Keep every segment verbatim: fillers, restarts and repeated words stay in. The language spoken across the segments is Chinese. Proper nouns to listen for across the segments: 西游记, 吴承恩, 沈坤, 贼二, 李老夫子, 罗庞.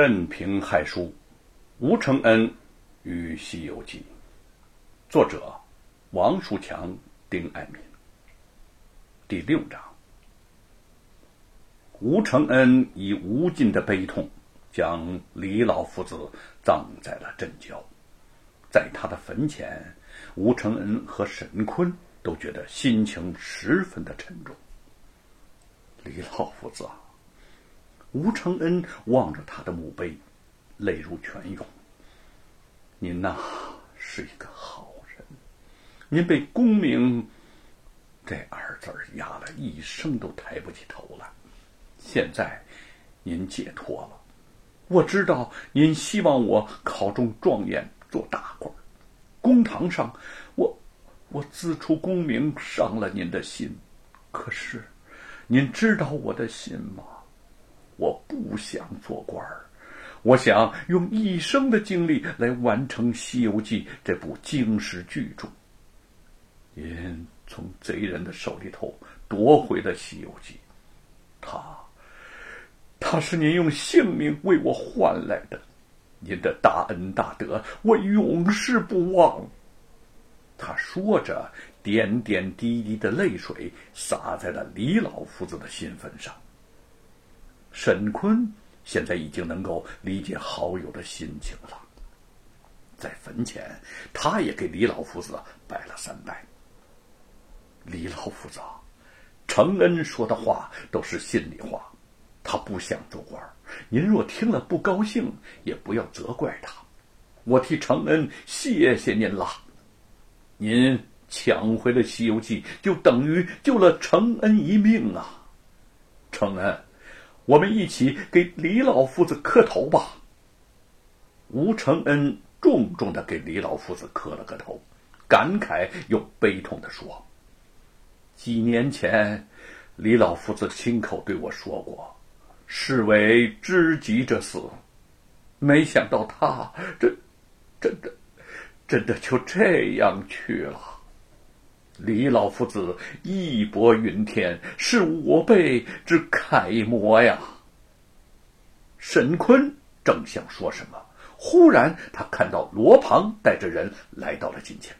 镇平害书，吴承恩与西游记，作者王树强、丁爱民。第六章，吴承恩以无尽的悲痛将李老父子葬在了镇郊。在他的坟前，吴承恩和沈坤都觉得心情十分的沉重。李老父子啊，吴承恩望着他的墓碑，泪如泉涌。您呐、啊，是一个好人，您被功名这二字压了一生都抬不起头来，现在您解脱了，我知道您希望我考中状元做大官，公堂上我我自出功名，伤了您的心，可是您知道我的心吗？我不想做官，我想用一生的精力来完成《西游记》这部经史巨著。您从贼人的手里头夺回了《西游记》，他他是您用性命为我换来的，您的大恩大德我永世不忘。他说着，点点滴滴的泪水洒在了李老夫子的新坟上。沈坤现在已经能够理解好友的心情了，在坟前他也给李老夫子拜了三拜。李老夫子，承恩说的话都是心里话，他不想做官，您若听了不高兴也不要责怪他，我替承恩谢谢您了。您抢回了《西游记》，就等于救了承恩一命啊。承恩，我们一起给李老夫子磕头吧。吴承恩重重地给李老夫子磕了个头，感慨又悲痛地说，几年前李老夫子亲口对我说过，视为知己者死，没想到他真真的真的就这样去了。李老夫子义薄云天，是我辈之楷模呀。沈坤正想说什么，忽然他看到罗庞带着人来到了近前。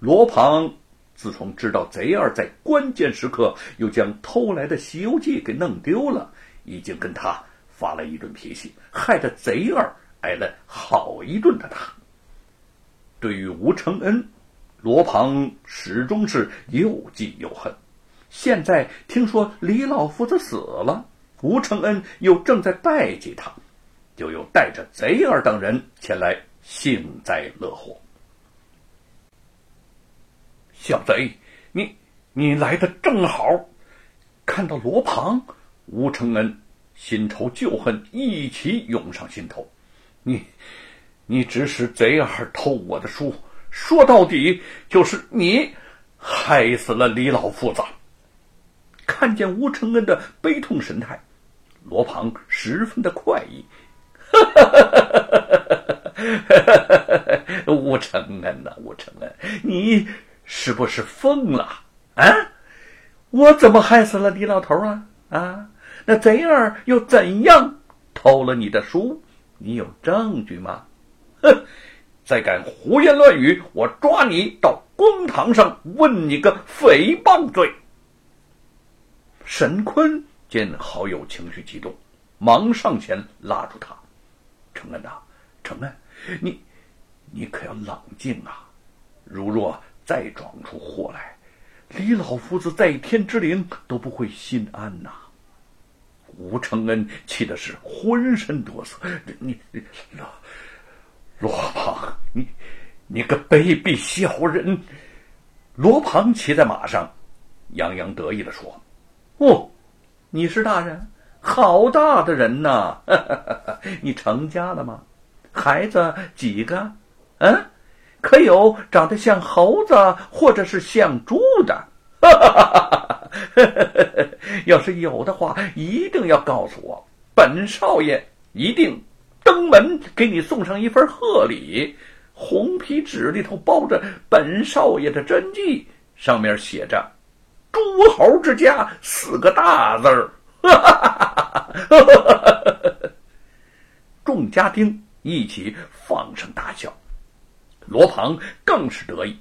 罗庞自从知道贼二在关键时刻又将偷来的《西游记》给弄丢了，已经跟他发了一顿脾气，害得贼二挨了好一顿的打。对于吴承恩，罗庞始终是又记又恨。现在听说李老夫子死了，吴承恩又正在拜祭他，就又带着贼儿等人前来幸灾乐祸。小贼，你你来得正好。看到罗庞，吴承恩新仇旧恨一起涌上心头。你你指使贼儿偷我的书，说到底就是你害死了李老夫子。看见吴承恩的悲痛神态，罗庞十分的快意。吴承恩啊，吴承恩，你是不是疯了啊？我怎么害死了李老头啊？啊，那贼儿又怎样偷了你的书？你有证据吗？哼！再敢胡言乱语，我抓你到公堂上问你个诽谤罪。沈坤见好友情绪激动，忙上前拉住他。承恩啊，承恩，你你可要冷静啊，如若再装出祸来，李老夫子在天之灵都不会心安呐、啊。吴承恩气的是浑身哆嗦，你你老。罗庞，你你个卑鄙小人！罗庞骑在马上，洋洋得意地说：“哦，你是大人，好大的人呐！呵呵呵，你成家了吗？孩子几个？嗯，可有长得像猴子或者是像猪的？呵呵呵呵，要是有的话，一定要告诉我，本少爷一定。”登门给你送上一份贺礼，红皮纸里头包着本少爷的真迹，上面写着诸侯之家四个大字儿。家丁一起放声大笑。罗庞更是得意，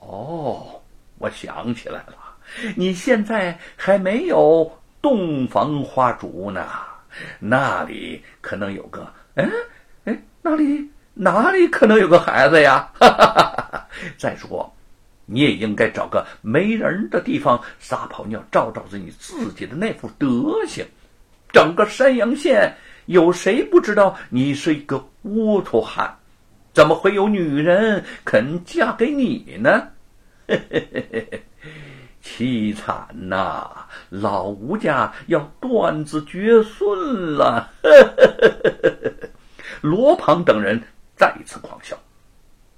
哦，我想起来了，你现在还没有洞房花烛呢，那里可能有个哎哎，那里哪里可能有个孩子呀？哈哈哈哈，再说你也应该找个没人的地方撒泡尿，照照着你自己的那副德行。整个山阳县有谁不知道你是一个窝头汉？怎么会有女人肯嫁给你呢？嘿嘿嘿嘿，凄惨呐、啊！老吴家要断子绝孙了！呵呵呵呵，罗庞等人再次狂笑。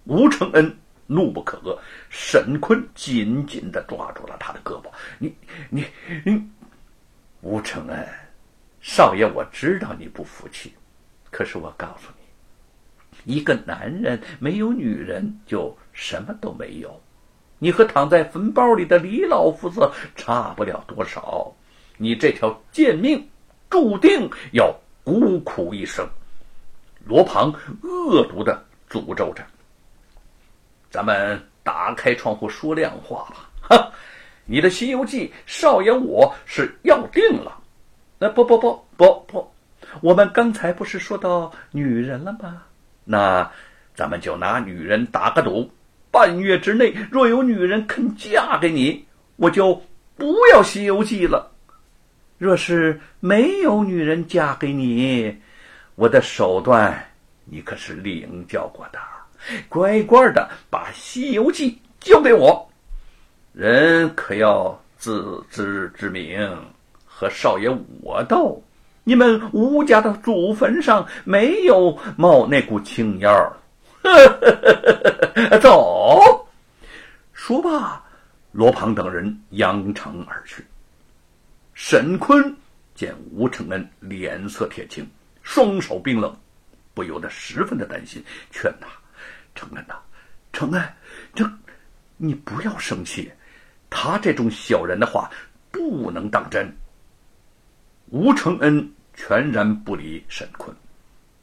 吴承恩怒不可遏，沈坤紧紧地抓住了他的胳膊。你你你，吴承恩，少爷，我知道你不服气，可是我告诉你，一个男人没有女人就什么都没有，你和躺在坟包里的李老夫子差不了多少，你这条贱命注定要孤苦一生。罗庞恶毒地诅咒着，咱们打开窗户说亮话吧，哈，你的西游记少爷我是要定了。那不不不不不，我们刚才不是说到女人了吗？那咱们就拿女人打个赌，半月之内若有女人肯嫁给你，我就不要西游记了。若是没有女人嫁给你，我的手段你可是领教过的，乖乖的把西游记交给我。人可要自知之明，和少爷我斗，你们吴家的祖坟上没有冒那股青烟儿。走。说罢，罗庞等人扬长而去。沈坤见吴承恩脸色铁青，双手冰冷，不由得十分的担心，劝他：承恩呐、啊，承恩，这你不要生气，他这种小人的话不能当真。吴承恩全然不理沈坤，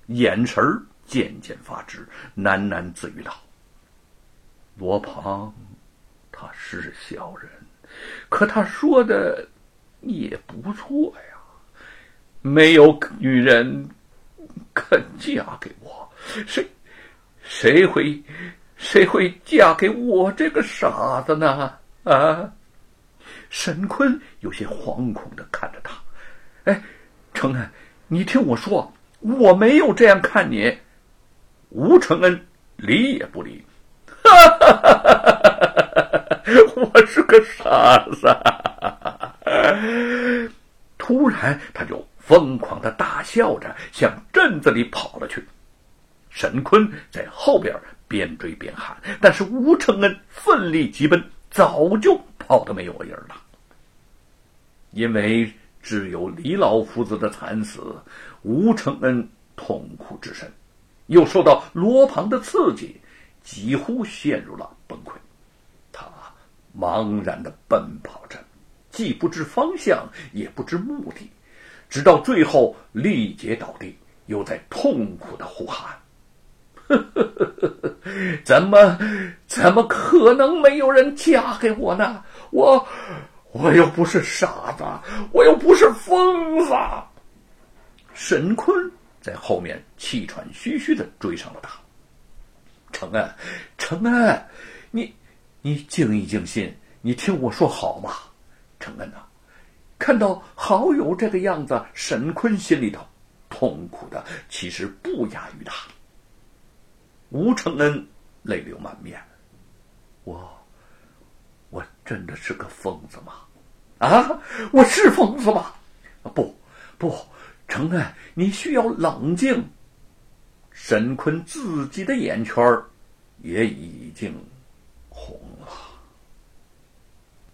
眼神渐渐发直，喃喃自语道：罗庞他是小人，可他说的也不错呀，没有女人肯嫁给我，谁谁会谁会嫁给我这个傻子呢？啊！沈坤有些惶恐地看着他。哎，承恩，你听我说，我没有这样看你。吴承恩理也不理，哈哈哈哈，我是个傻子。突然，他就疯狂地大笑着向镇子里跑了去。沈坤在后边边追边喊，但是吴承恩奋力疾奔，早就跑得没有影了。因为只有李老夫子的惨死，吴承恩痛苦至深，又受到罗庞的刺激，几乎陷入了崩溃。他茫然地奔跑着，既不知方向，也不知目的，直到最后力竭倒地，又在痛苦地呼喊：怎么怎么可能没有人嫁给我呢？我我又不是傻子，我又不是疯子。沈坤在后面气喘吁吁地追上了他。承恩，承恩，你你静一静心，你听我说好吗？承恩啊，看到好友这个样子，沈坤心里头痛苦的其实不亚于他。吴承恩泪流满面，我我真的是个疯子吗？啊，我是疯子吗？不不，承恩，你需要冷静。沈坤自己的眼圈也已经红了。